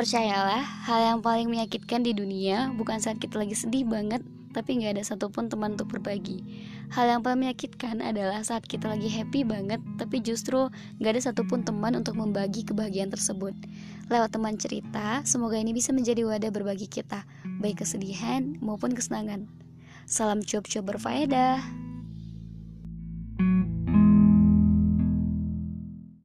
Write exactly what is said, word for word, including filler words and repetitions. Percayalah, hal yang paling menyakitkan di dunia bukan saat kita lagi sedih banget, tapi gak ada satupun teman untuk berbagi. Hal yang paling menyakitkan adalah saat kita lagi happy banget, tapi justru gak ada satupun teman untuk membagi kebahagiaan tersebut. Lewat teman cerita, semoga ini bisa menjadi wadah berbagi kita, baik kesedihan maupun kesenangan. Salam cuap-cuap berfaedah.